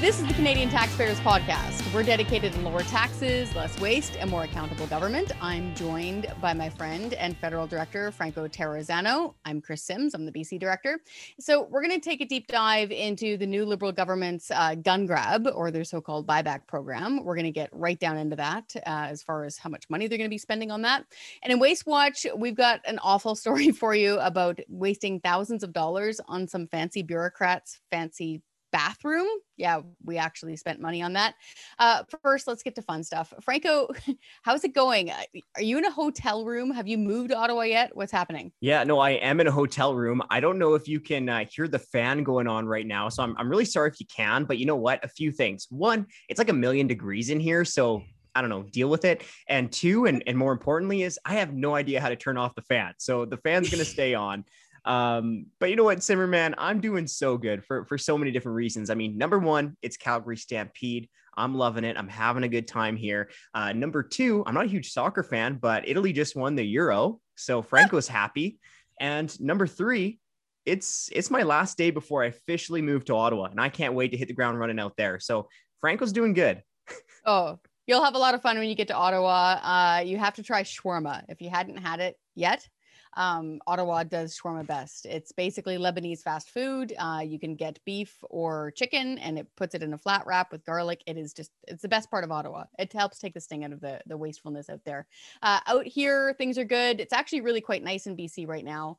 This is the Canadian Taxpayers Podcast. We're dedicated to lower taxes, less waste, and more accountable government. I'm joined by my friend and federal director, Franco Terrazzano. I'm Chris Sims. I'm the BC director. So we're going to take a deep dive into the new Liberal government's gun grab, or their so-called buyback program. We're going to get right down into that as far as how much money they're going to be spending on that. And in Waste Watch, we've got an awful story for you about wasting thousands of dollars on some fancy bureaucrats' fancy bathroom. Yeah, we actually spent money on that. First, let's get to fun stuff. Franco, how's it going? Are you in a hotel room? Have you moved to Ottawa yet? What's happening? Yeah, no, I am in a hotel room. I don't know if you can hear the fan going on right now, so I'm really sorry if you can, but you know what? A few things. One, it's like 1,000,000 degrees in here, so I don't know, deal with it. And two, and more importantly, is I have no idea how to turn off the fan. So the fan's going to stay on. But you know what, Simmerman, I'm doing so good for so many different reasons. I mean, number one, it's Calgary Stampede. I'm loving it. I'm having a good time here. Number two, I'm not a huge soccer fan, but Italy just won the Euro. So Franco's happy. And number three, it's my last day before I officially move to Ottawa, and I can't wait to hit the ground running out there. So Franco's doing good. Oh, you'll have a lot of fun when you get to Ottawa. You have to try shawarma if you hadn't had it yet. Ottawa does shawarma best. It's basically Lebanese fast food. You can get beef or chicken, and it puts it in a flat wrap with garlic. It is just, it's the best part of Ottawa. It helps take the sting out of the wastefulness out there. Out here, things are good. It's actually really quite nice in BC right now.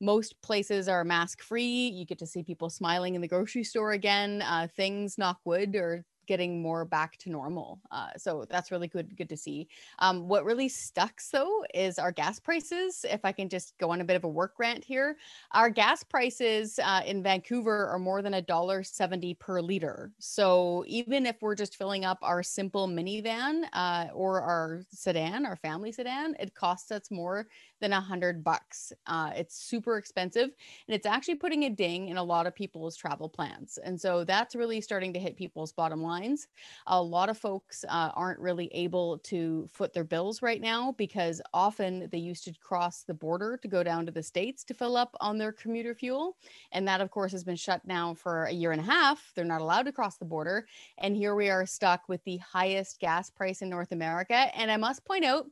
Most places are mask free. You get to see people smiling in the grocery store again. Things, knock wood, or getting more back to normal. So that's really good to see. What really sucks though is our gas prices. If I can just go on a bit of a work rant here, our gas prices in Vancouver are more than $1.70 per liter. So even if we're just filling up our simple minivan or our sedan, our family sedan, it costs us more than $100. It's super expensive, and it's actually putting a ding in a lot of people's travel plans. And so that's really starting to hit people's bottom line. A lot of folks aren't really able to foot their bills right now, because often they used to cross the border to go down to the States to fill up on their commuter fuel. And that, of course, has been shut down for 1.5 years. They're not allowed to cross the border. And here we are stuck with the highest gas price in North America. And I must point out,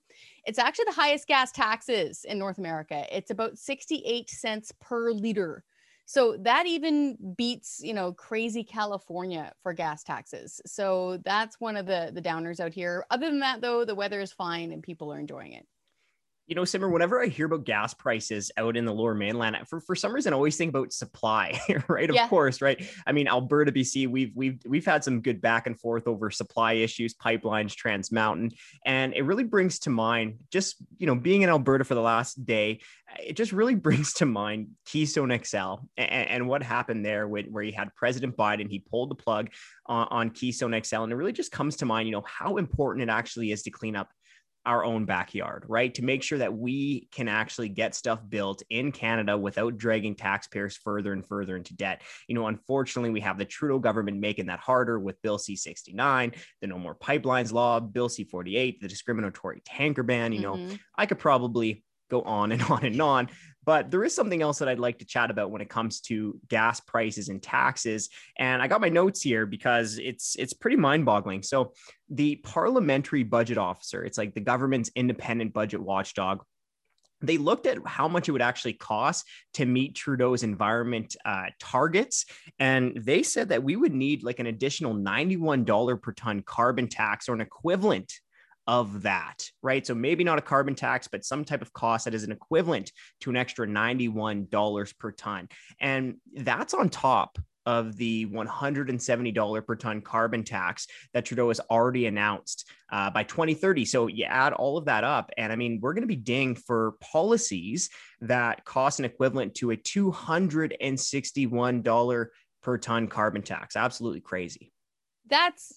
it's actually the highest gas taxes in North America. It's about 68 cents per liter. So that even beats, you know, crazy California for gas taxes. So that's one of the downers out here. Other than that, though, the weather is fine and people are enjoying it. You know, Simmer, whenever I hear about gas prices out in the lower mainland, for some reason, I always think about supply, right? Yeah. Of course, right? I mean, Alberta, BC, we've had some good back and forth over supply issues, pipelines, Trans Mountain. And it really brings to mind, just, you know, being in Alberta for the last day, it just really brings to mind Keystone XL and what happened there where you had President Biden, he pulled the plug on Keystone XL. And it really just comes to mind, you know, how important it actually is to clean up our own backyard, right? To make sure that we can actually get stuff built in Canada without dragging taxpayers further and further into debt. You know, unfortunately, we have the Trudeau government making that harder with Bill C-69, the No More Pipelines Law, Bill C-48, the discriminatory tanker ban. You know, I could probably go on and on and on. But there is something else that I'd like to chat about when it comes to gas prices and taxes. And I got my notes here because it's pretty mind-boggling. So the parliamentary budget officer, it's like the government's independent budget watchdog, they looked at how much it would actually cost to meet Trudeau's environment targets. And they said that we would need like an additional $91 per ton carbon tax, or an equivalent of that, right? So maybe not a carbon tax, but some type of cost that is an equivalent to an extra $91 per ton. And that's on top of the $170 per ton carbon tax that Trudeau has already announced by 2030. So you add all of that up, and I mean, we're going to be dinged for policies that cost an equivalent to a $261 per ton carbon tax. Absolutely crazy. That's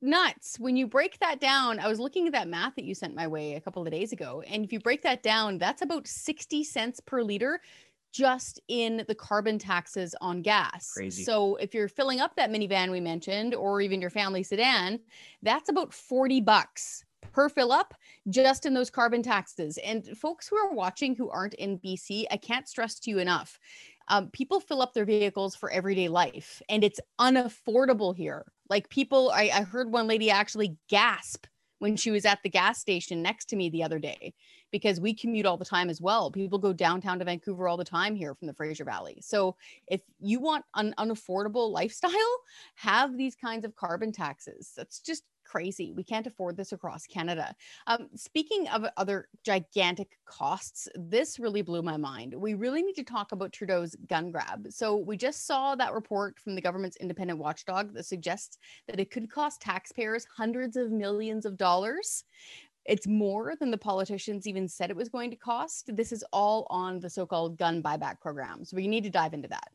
nuts. When you break that down, I was looking at that math that you sent my way a couple of days ago. And if you break that down, that's about 60 cents per liter just in the carbon taxes on gas. Crazy. So if you're filling up that minivan we mentioned, or even your family sedan, that's about $40 per fill up just in those carbon taxes. And folks who are watching who aren't in BC, I can't stress to you enough. People fill up their vehicles for everyday life, and it's unaffordable here. Like people, I heard one lady actually gasp when she was at the gas station next to me the other day, because we commute all the time as well. People go downtown to Vancouver all the time here from the Fraser Valley. So if you want an unaffordable lifestyle, have these kinds of carbon taxes. That's just crazy. We can't afford this across Canada. Speaking of other gigantic costs, this really blew my mind. We really need to talk about Trudeau's gun grab. So we just saw that report from the government's independent watchdog that suggests that it could cost taxpayers hundreds of millions of dollars. It's more than the politicians even said it was going to cost. This is all on the so-called gun buyback program. So we need to dive into that.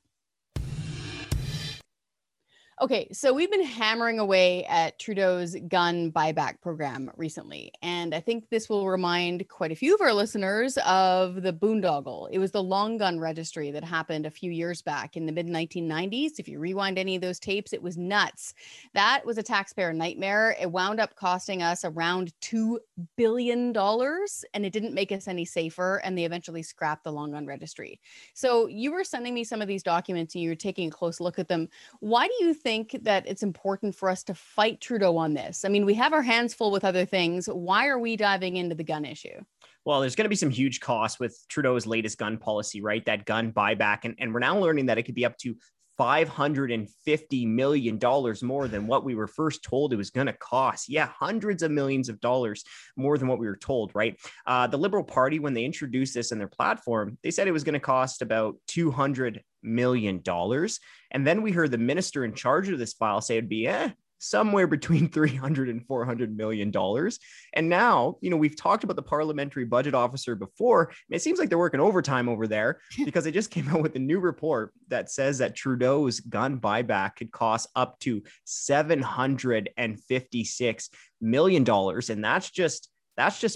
Okay, so we've been hammering away at Trudeau's gun buyback program recently. And I think this will remind quite a few of our listeners of the boondoggle. It was the long gun registry that happened a few years back in the mid-1990s. If you rewind any of those tapes, it was nuts. That was a taxpayer nightmare. It wound up costing us around $2 billion, and it didn't make us any safer. And they eventually scrapped the long gun registry. So you were sending me some of these documents and you were taking a close look at them. Why do you think that it's important for us to fight Trudeau on this? I mean, we have our hands full with other things. Why are we diving into the gun issue? Well, there's going to be some huge costs with Trudeau's latest gun policy, right? That gun buyback. And we're now learning that it could be up to $550 million more than what we were first told it was going to cost. Yeah, hundreds of millions of dollars more than what we were told, right? The Liberal Party, when they introduced this in their platform, they said it was going to cost about $200 million. And then we heard the minister in charge of this file say it'd be somewhere between $300 and $400 million. And now, you know, we've talked about the parliamentary budget officer before. And it seems like they're working overtime over there because they just came out with a new report that says that Trudeau's gun buyback could cost up to $756 million. And that's just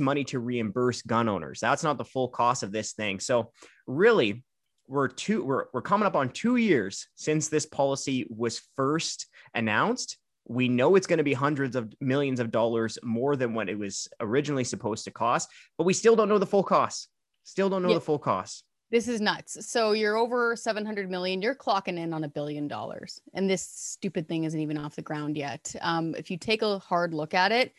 money to reimburse gun owners. That's not the full cost of this thing. So really, we're coming up on 2 years since this policy was first announced. We know it's going to be hundreds of millions of dollars more than what it was originally supposed to cost, but we still don't know the full cost. The full cost. This is nuts. So you're over 700 million, you're clocking in on $1 billion. And this stupid thing isn't even off the ground yet. If you take a hard look at it,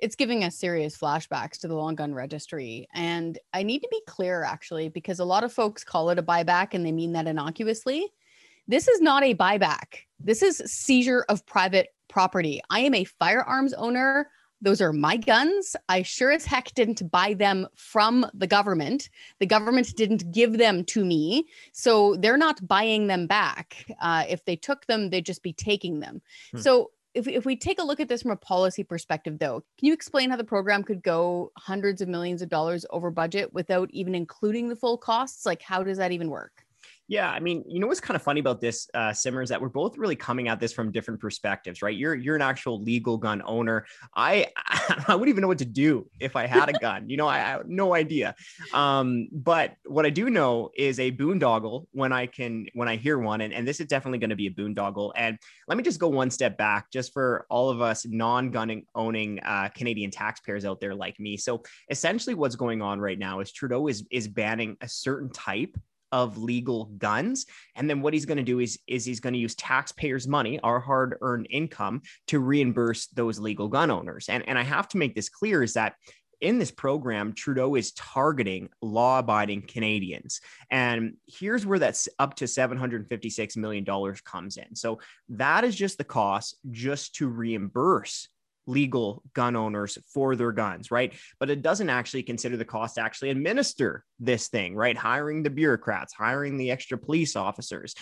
it's giving us serious flashbacks to the long gun registry. And I need to be clear, actually, because a lot of folks call it a buyback and they mean that innocuously. This is not a buyback. This is seizure of private property. I am a firearms owner. Those are my guns. I sure as heck didn't buy them from the government. The government didn't give them to me. So they're not buying them back. If they took them, they'd just be taking them. So if we take a look at this from a policy perspective, though, can you explain how the program could go hundreds of millions of dollars over budget without even including the full costs? Like, how does that even work? Yeah, I mean, you know what's kind of funny about this, Simmer, is that we're both really coming at this from different perspectives, right? You're an actual legal gun owner. I wouldn't even know what to do if I had a gun. You know, I have no idea. But what I do know is a boondoggle when I hear one, and this is definitely going to be a boondoggle. And let me just go one step back, just for all of us non-gun owning Canadian taxpayers out there like me. So essentially, what's going on right now is Trudeau is banning a certain type of legal guns. And then what he's going to do is he's going to use taxpayers' money, our hard-earned income, to reimburse those legal gun owners. And I have to make this clear is that in this program, Trudeau is targeting law-abiding Canadians. And here's where that's up to $756 million comes in. So that is just the cost just to reimburse legal gun owners for their guns, right? But it doesn't actually consider the cost to actually administer this thing, right? Hiring the bureaucrats, hiring the extra police officers,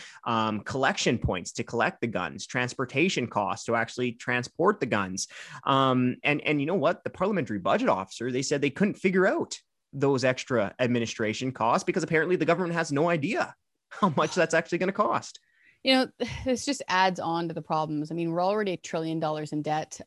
collection points to collect the guns, transportation costs to actually transport the guns. And you know what? The parliamentary budget officer, they said they couldn't figure out those extra administration costs because apparently the government has no idea how much that's actually going to cost. You know, this just adds on to the problems. I mean, we're already $1 trillion in debt.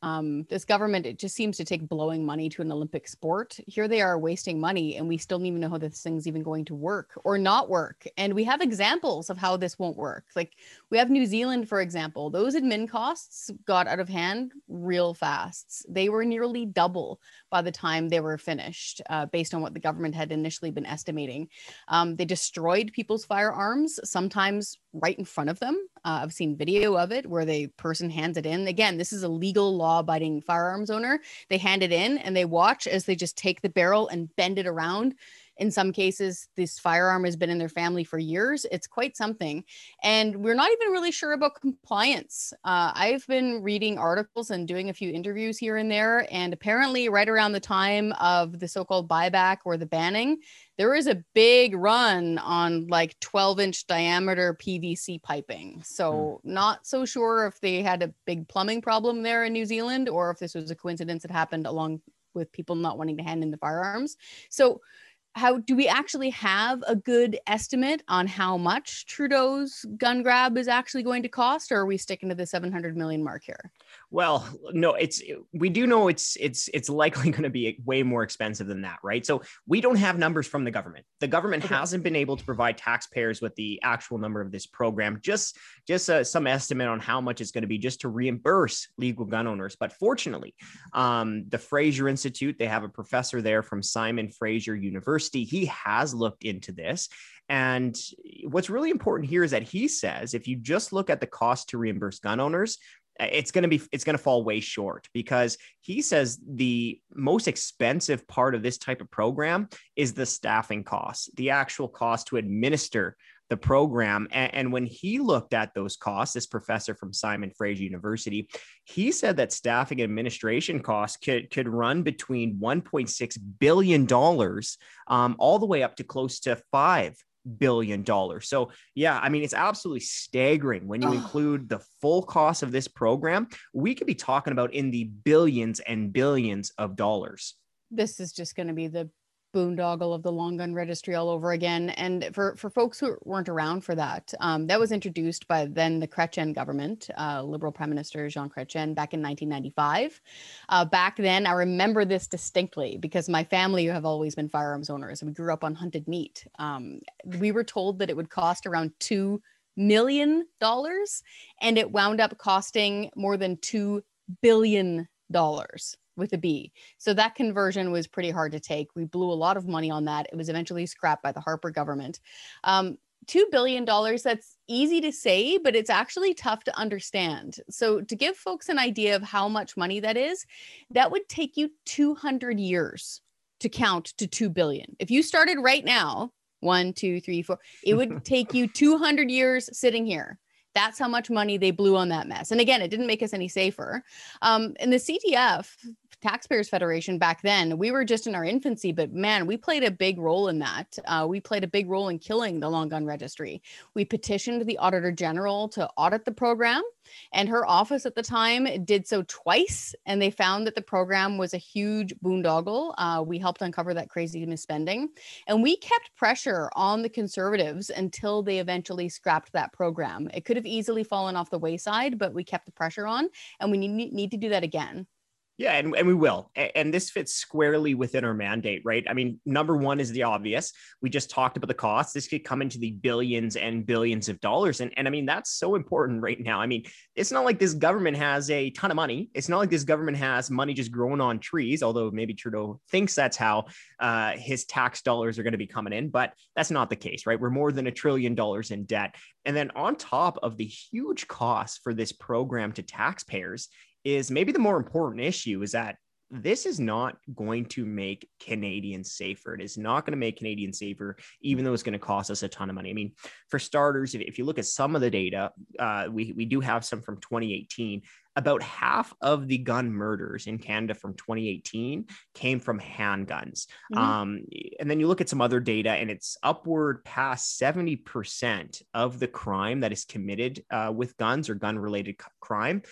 This government, it just seems to take blowing money to an Olympic sport. Here they are wasting money, and we still don't even know how this thing's even going to work or not work. And we have examples of how this won't work. Like we have New Zealand, for example. Those admin costs got out of hand real fast. They were nearly double by the time they were finished, based on what the government had initially been estimating. They destroyed people's firearms, sometimes right in front of them. I've seen video of it where the person hands it in. Again, this is a legal, law-abiding firearms owner. They hand it in and they watch as they just take the barrel and bend it around. In some cases, this firearm has been in their family for years. It's quite something. And we're not even really sure about compliance. I've been reading articles and doing a few interviews here and there. And apparently right around the time of the so-called buyback or the banning, there is a big run on like 12-inch diameter PVC piping. So not so sure if they had a big plumbing problem there in New Zealand or if this was a coincidence that happened along with people not wanting to hand in the firearms. So how do we actually have a good estimate on how much Trudeau's gun grab is actually going to cost, or are we sticking to the 700 million mark here? Well, no, we do know it's likely going to be way more expensive than that, right? So we don't have numbers from the government. The government hasn't been able to provide taxpayers with the actual number of this program, just some estimate on how much it's going to be just to reimburse legal gun owners. But fortunately, the Fraser Institute, they have a professor there from Simon Fraser University. He has looked into this. And what's really important here is that he says, if you just look at the cost to reimburse gun owners, it's going to fall way short, because he says the most expensive part of this type of program is the staffing costs, the actual cost to administer the program. And when he looked at those costs, this professor from Simon Fraser University, he said that staffing and administration costs could run between $1.6 billion all the way up to close to $5 billion. So yeah, I mean, it's absolutely staggering. When you include the full cost of this program, we could be talking about in the billions and billions of dollars. This is just going to be the boondoggle of the long gun registry all over again. And for folks who weren't around for that, that was introduced by then the Chrétien government, Liberal Prime Minister Jean Chrétien, back in 1995. Back then, I remember this distinctly because my family have always been firearms owners. We grew up on hunted meat. We were told that it would cost around $2 million, and it wound up costing more than $2 billion. With a B. So that conversion was pretty hard to take. We blew a lot of money on that. It was eventually scrapped by the Harper government. $2 billion, that's easy to say, but it's actually tough to understand. So to give folks an idea of how much money that is, that would take you 200 years to count to 2 billion. If you started right now, 1, 2, 3, 4, it would take you 200 years sitting here. That's how much money they blew on that mess. And again, it didn't make us any safer. And the CTF, Taxpayers Federation, back then, we were just in our infancy, but man, we played a big role in that. We played a big role in killing the long gun registry. We petitioned the Auditor General to audit the program, and her office at the time did so twice, and they found that the program was a huge boondoggle. We helped uncover that crazy misspending, and we kept pressure on the Conservatives until they eventually scrapped that program. It could have easily fallen off the wayside, but we kept the pressure on, and we need to do that again. Yeah, and we will. And this fits squarely within our mandate, right? I mean, number one is the obvious. We just talked about the costs. This could come into the billions and billions of dollars. And I mean, that's so important right now. I mean, it's not like this government has a ton of money. It's not like this government has money just growing on trees, although maybe Trudeau thinks that's how his tax dollars are going to be coming in. But that's not the case, right? We're more than $1 trillion in debt. And then on top of the huge costs for this program to taxpayers, is maybe the more important issue is that this is not going to make Canadians safer. It is not going to make Canadians safer, even though it's going to cost us a ton of money. I mean, for starters, if you look at some of the data, we do have some from 2018. About half of the gun murders in Canada from 2018 came from handguns. Mm-hmm. And then you look at some other data, and it's upward past 70% of the crime that is committed with guns or gun-related crime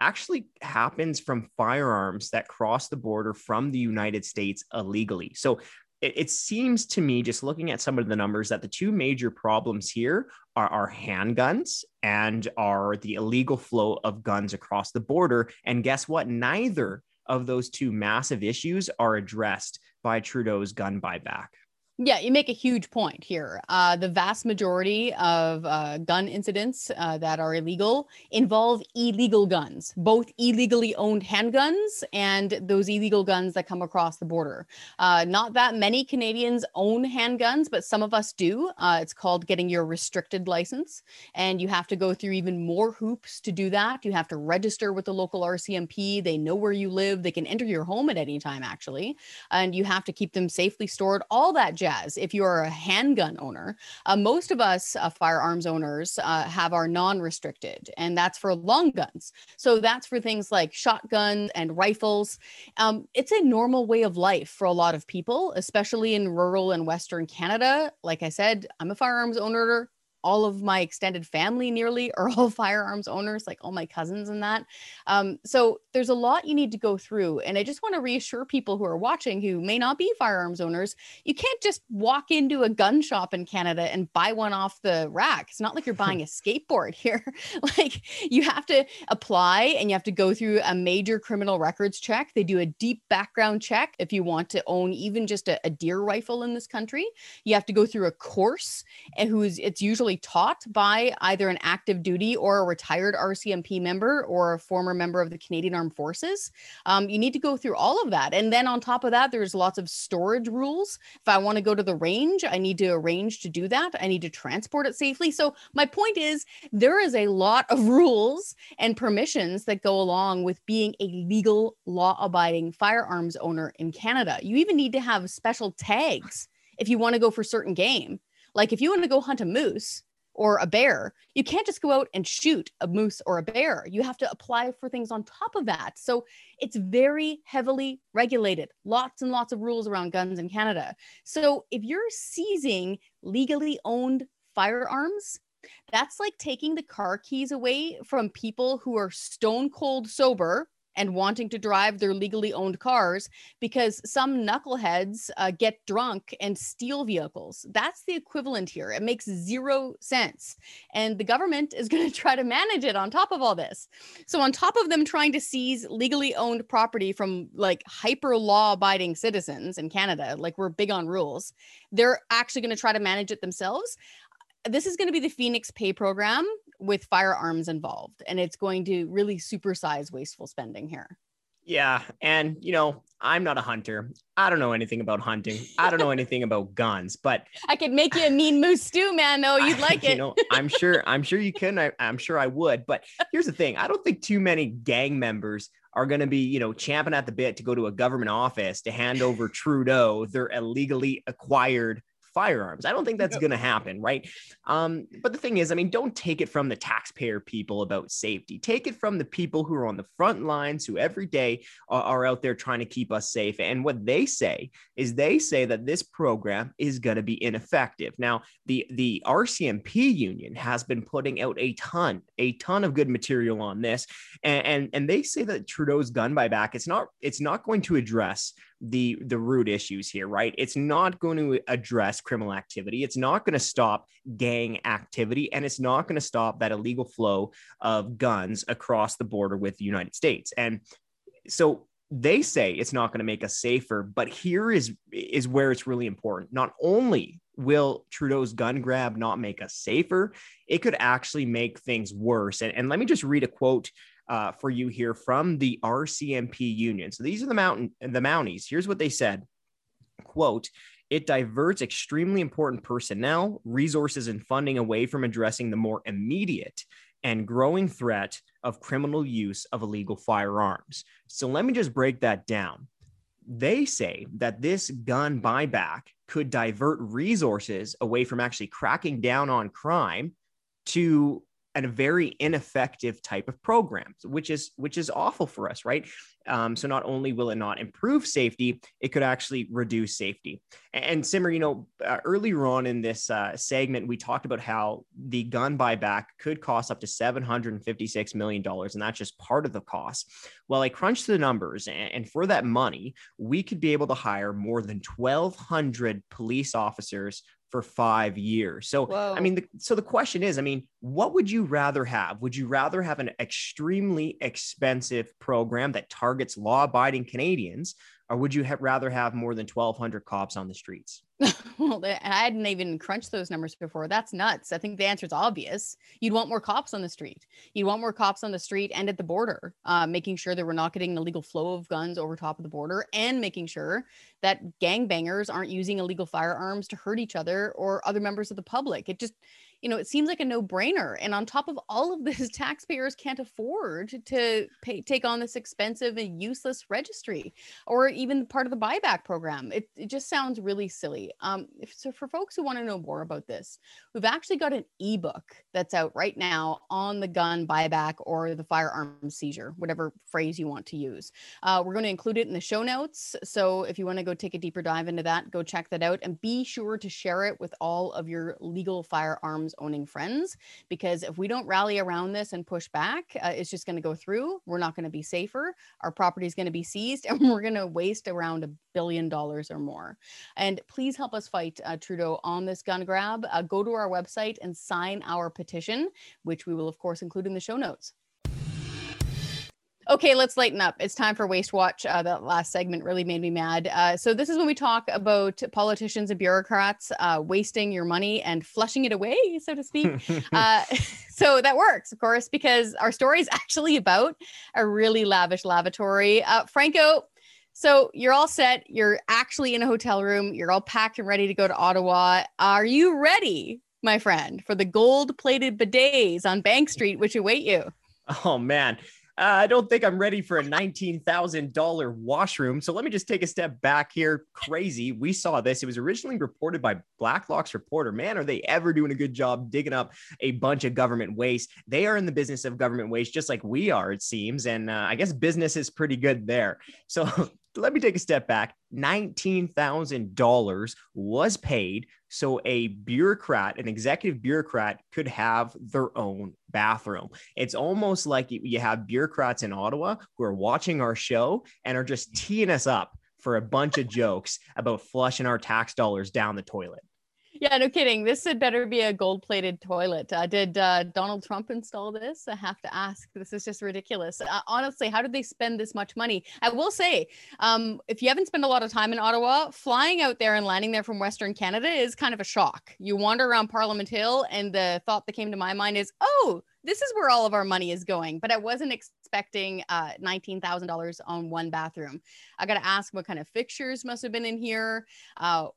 actually happens from firearms that cross the border from the United States illegally. So it seems to me, just looking at some of the numbers, that the two major problems here are our handguns and are the illegal flow of guns across the border. And guess what? Neither of those two massive issues are addressed by Trudeau's gun buyback. Yeah, you make a huge point here. The vast majority of gun incidents that are illegal involve illegal guns, both illegally owned handguns and those illegal guns that come across the border. Not that many Canadians own handguns, but some of us do. It's called getting your restricted license, and you have to go through even more hoops to do that. You have to register with the local RCMP. They know where you live. They can enter your home at any time, actually, and you have to keep them safely stored. All that jazz, if you are a handgun owner. Most of us firearms owners have our non-restricted, and that's for long guns. So that's for things like shotguns and rifles. It's a normal way of life for a lot of people, especially in rural and Western Canada. Like I said, I'm a firearms owner. All of my extended family nearly are all firearms owners, like all my cousins and that. So there's a lot you need to go through. And I just want to reassure people who are watching who may not be firearms owners, you can't just walk into a gun shop in Canada and buy one off the rack. It's not like you're buying a skateboard here. Like, you have to apply and you have to go through a major criminal records check. They do a deep background check if you want to own even just a deer rifle in this country. You have to go through a course, and it's usually taught by either an active duty or a retired RCMP member or a former member of the Canadian Armed Forces. You need to go through all of that. And then on top of that, there's lots of storage rules. If I want to go to the range, I need to arrange to do that. I need to transport it safely. So my point is, there is a lot of rules and permissions that go along with being a legal, law-abiding firearms owner in Canada. You even need to have special tags if you want to go for certain game. Like, if you want to go hunt a moose or a bear, you can't just go out and shoot a moose or a bear. You have to apply for things on top of that. So it's very heavily regulated. Lots and lots of rules around guns in Canada. So if you're seizing legally owned firearms, that's like taking the car keys away from people who are stone cold sober and wanting to drive their legally owned cars because some knuckleheads get drunk and steal vehicles. That's the equivalent here. It makes zero sense. And the government is going to try to manage it on top of all this. So on top of them trying to seize legally owned property from like hyper law-abiding citizens in Canada, like we're big on rules, they're actually going to try to manage it themselves. This is going to be the Phoenix Pay program with firearms involved, and it's going to really supersize wasteful spending here. Yeah. And, you know, I'm not a hunter. I don't know anything about hunting. I don't know anything about guns, but I could make you a mean moose stew, man. No, you'd like it. You know, I'm sure you can. I'm sure I would. But here's the thing. I don't think too many gang members are going to be, you know, champing at the bit to go to a government office to hand over Trudeau their illegally acquired firearms. I don't think that's going to happen, right? But the thing is, I mean, don't take it from the taxpayer people about safety. Take it from the people who are on the front lines, who every day are out there trying to keep us safe. And what they say is that this program is going to be ineffective. Now, the RCMP union has been putting out a ton of good material on this. And they say that Trudeau's gun buyback, it's not going to address the root issues here, right? It's not going to address criminal activity. It's not going to stop gang activity, and it's not going to stop that illegal flow of guns across the border with the United States. And so they say it's not going to make us safer, but here is where it's really important. Not only will Trudeau's gun grab not make us safer, it could actually make things worse. And let me just read a quote for you here from the RCMP union. So these are the Mounties. Here's what they said, quote, "It diverts extremely important personnel, resources, and funding away from addressing the more immediate and growing threat of criminal use of illegal firearms." So let me just break that down. They say that this gun buyback could divert resources away from actually cracking down on crime to and a very ineffective type of program, which is awful for us, right? So not only will it not improve safety, it could actually reduce safety. And Simmer, you know, earlier on in this segment, we talked about how the gun buyback could cost up to $756 million, and that's just part of the cost. Well, I crunched the numbers, and for that money, we could be able to hire more than 1,200 police officers for 5 years. So, whoa. I mean, so the question is, I mean, what would you rather have? Would you rather have an extremely expensive program that targets law-abiding Canadians, Or would you rather have more than 1,200 cops on the streets? Well, I hadn't even crunched those numbers before. That's nuts. I think the answer is obvious. You'd want more cops on the street. You'd want more cops on the street and at the border, making sure that we're not getting an illegal flow of guns over top of the border and making sure that gangbangers aren't using illegal firearms to hurt each other or other members of the public. It just, you know, it seems like a no-brainer. And on top of all of this, taxpayers can't afford to take on this expensive and useless registry or even part of the buyback program. It just sounds really silly. So for folks who want to know more about this, we've actually got an ebook that's out right now on the gun buyback or the firearm seizure, whatever phrase you want to use. We're going to include it in the show notes. So if you want to go take a deeper dive into that, go check that out and be sure to share it with all of your legal firearms owning friends, because if we don't rally around this and push back, it's just going to go through. We're not going to be safer. Our property is going to be seized and we're going to waste around $1 billion or more. And please help us fight Trudeau on this gun grab. Go to our website and sign our petition, which we will of course include in the show notes. Okay, let's lighten up. It's time for Waste Watch. That last segment really made me mad. So this is when we talk about politicians and bureaucrats wasting your money and flushing it away, so to speak. So that works, of course, because our story is actually about a really lavish lavatory. Franco, so you're all set. You're actually in a hotel room. You're all packed and ready to go to Ottawa. Are you ready, my friend, for the gold-plated bidets on Bank Street, which await you? Oh, man. I don't think I'm ready for a $19,000 washroom. So let me just take a step back here. Crazy. We saw this. It was originally reported by Blacklock's Reporter. Man, are they ever doing a good job digging up a bunch of government waste. They are in the business of government waste, just like we are, it seems. And I guess business is pretty good there. So let me take a step back. $19,000 was paid so a bureaucrat, an executive bureaucrat, could have their own bathroom. It's almost like you have bureaucrats in Ottawa who are watching our show and are just teeing us up for a bunch of jokes about flushing our tax dollars down the toilet. Yeah, no kidding. This had better be a gold-plated toilet. Did Donald Trump install this? I have to ask. This is just ridiculous. Honestly, how did they spend this much money? I will say, if you haven't spent a lot of time in Ottawa, flying out there and landing there from Western Canada is kind of a shock. You wander around Parliament Hill, and the thought that came to my mind is, oh, this is where all of our money is going. But I wasn't expecting $19,000 on one bathroom. I got to ask what kind of fixtures must have been in here.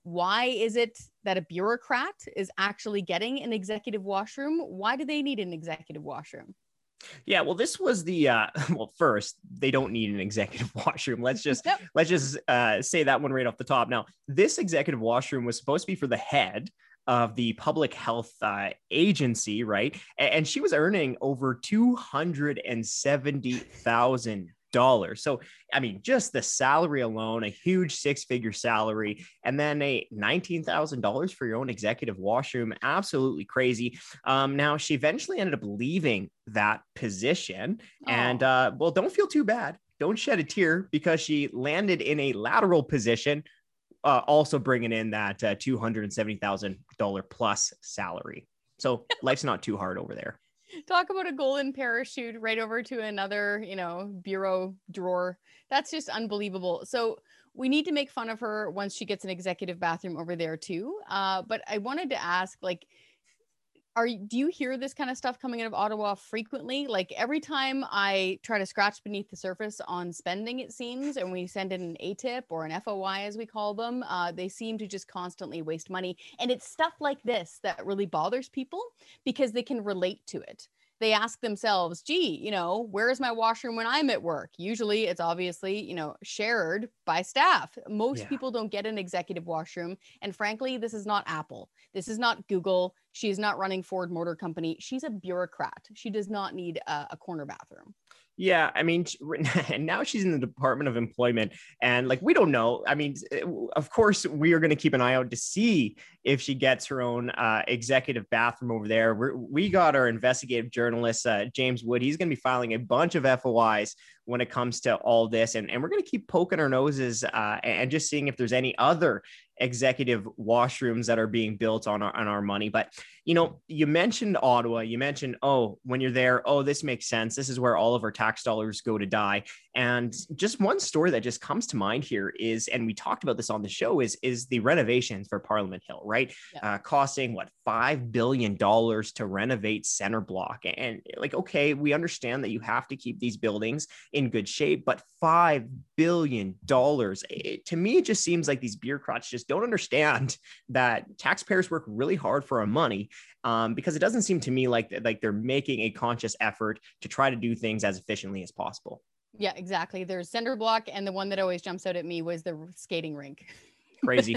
Why is it that a bureaucrat is actually getting an executive washroom? Why do they need an executive washroom? Yeah, well, this was the first, they don't need an executive washroom. Let's just say that one right off the top. Now, this executive washroom was supposed to be for the head of the public health agency, right? And she was earning over $270,000. So, I mean, just the salary alone, a huge six-figure salary, and then a $19,000 for your own executive washroom. Absolutely crazy. Now, she eventually ended up leaving that position. Oh. And, well, don't feel too bad. Don't shed a tear, because she landed in a lateral position, also bringing in that $270,000 plus salary. So life's not too hard over there. Talk about a golden parachute right over to another, bureau drawer. That's just unbelievable. So we need to make fun of her once she gets an executive bathroom over there too. But I wanted to ask, do you hear this kind of stuff coming out of Ottawa frequently? Like every time I try to scratch beneath the surface on spending, it seems, and we send in an ATIP or an FOI, as we call them, they seem to just constantly waste money. And it's stuff like this that really bothers people because they can relate to it. They ask themselves, gee, where is my washroom when I'm at work? Usually it's obviously, shared by staff. Most people don't get an executive washroom. And frankly, this is not Apple. This is not Google. She's not running Ford Motor Company. She's a bureaucrat. She does not need a corner bathroom. Yeah, I mean, and now she's in the Department of Employment, and we don't know. I mean, of course, we are going to keep an eye out to see if she gets her own executive bathroom over there. We got our investigative journalist, James Wood. He's going to be filing a bunch of FOIs when it comes to all this, and we're going to keep poking our noses and just seeing if there's any other executive washrooms that are being built on our money. But you know, you mentioned Ottawa, you mentioned, oh, when you're there, oh, this makes sense. This is where all of our tax dollars go to die. And just one story that just comes to mind here is, and we talked about this on the show, is the renovations for Parliament Hill, right? Yeah. Costing what, $5 billion to renovate Centre Block. And like, okay, we understand that you have to keep these buildings in good shape, but $5 billion, to me, it just seems like these bureaucrats just don't understand that taxpayers work really hard for our money, because it doesn't seem to me like they're making a conscious effort to try to do things as efficiently as possible. Yeah, exactly. There's Centre Block, and the one that always jumps out at me was the skating rink. Crazy.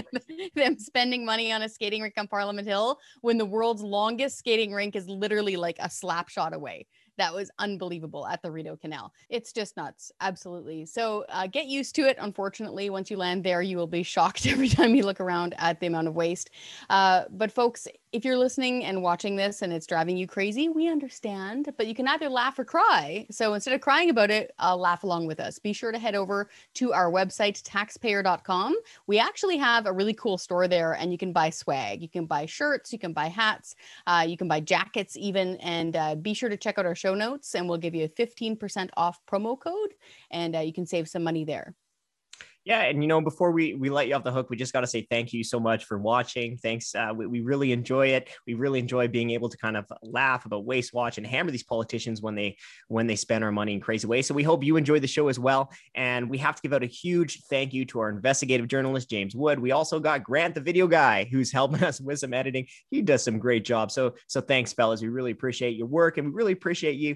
Them spending money on a skating rink on Parliament Hill when the world's longest skating rink is literally like a slap shot away. That was unbelievable at the Rideau Canal. It's just nuts. Absolutely. So get used to it. Unfortunately, once you land there, you will be shocked every time you look around at the amount of waste. But folks, if you're listening and watching this and it's driving you crazy, we understand, but you can either laugh or cry. So instead of crying about it, laugh along with us. Be sure to head over to our website, taxpayer.com. We actually have a really cool store there, and you can buy swag. You can buy shirts, you can buy hats, you can buy jackets even, and be sure to check out our show notes, and we'll give you a 15% off promo code, and you can save some money there. Yeah. And, you know, before we let you off the hook, we just got to say thank you so much for watching. Thanks. We really enjoy it. We really enjoy being able to kind of laugh about waste watch and hammer these politicians when they spend our money in crazy ways. So we hope you enjoy the show as well. And we have to give out a huge thank you to our investigative journalist, James Wood. We also got Grant, the video guy, who's helping us with some editing. He does some great job. So thanks, fellas. We really appreciate your work, and we really appreciate you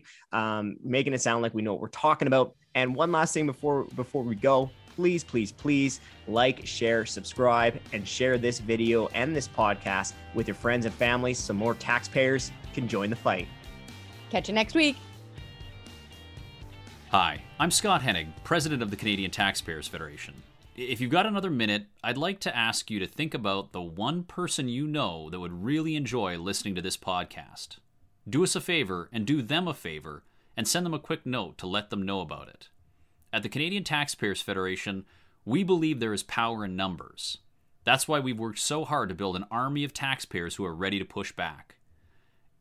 making it sound like we know what we're talking about. And one last thing before we go. Please, please, please like, share, subscribe, and share this video and this podcast with your friends and family so more taxpayers can join the fight. Catch you next week. Hi, I'm Scott Hennig, President of the Canadian Taxpayers Federation. If you've got another minute, I'd like to ask you to think about the one person you know that would really enjoy listening to this podcast. Do us a favor and do them a favor and send them a quick note to let them know about it. At the Canadian Taxpayers Federation, we believe there is power in numbers. That's why we've worked so hard to build an army of taxpayers who are ready to push back.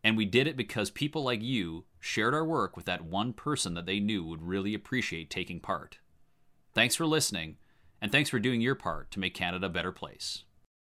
And we did it because people like you shared our work with that one person that they knew would really appreciate taking part. Thanks for listening, and thanks for doing your part to make Canada a better place.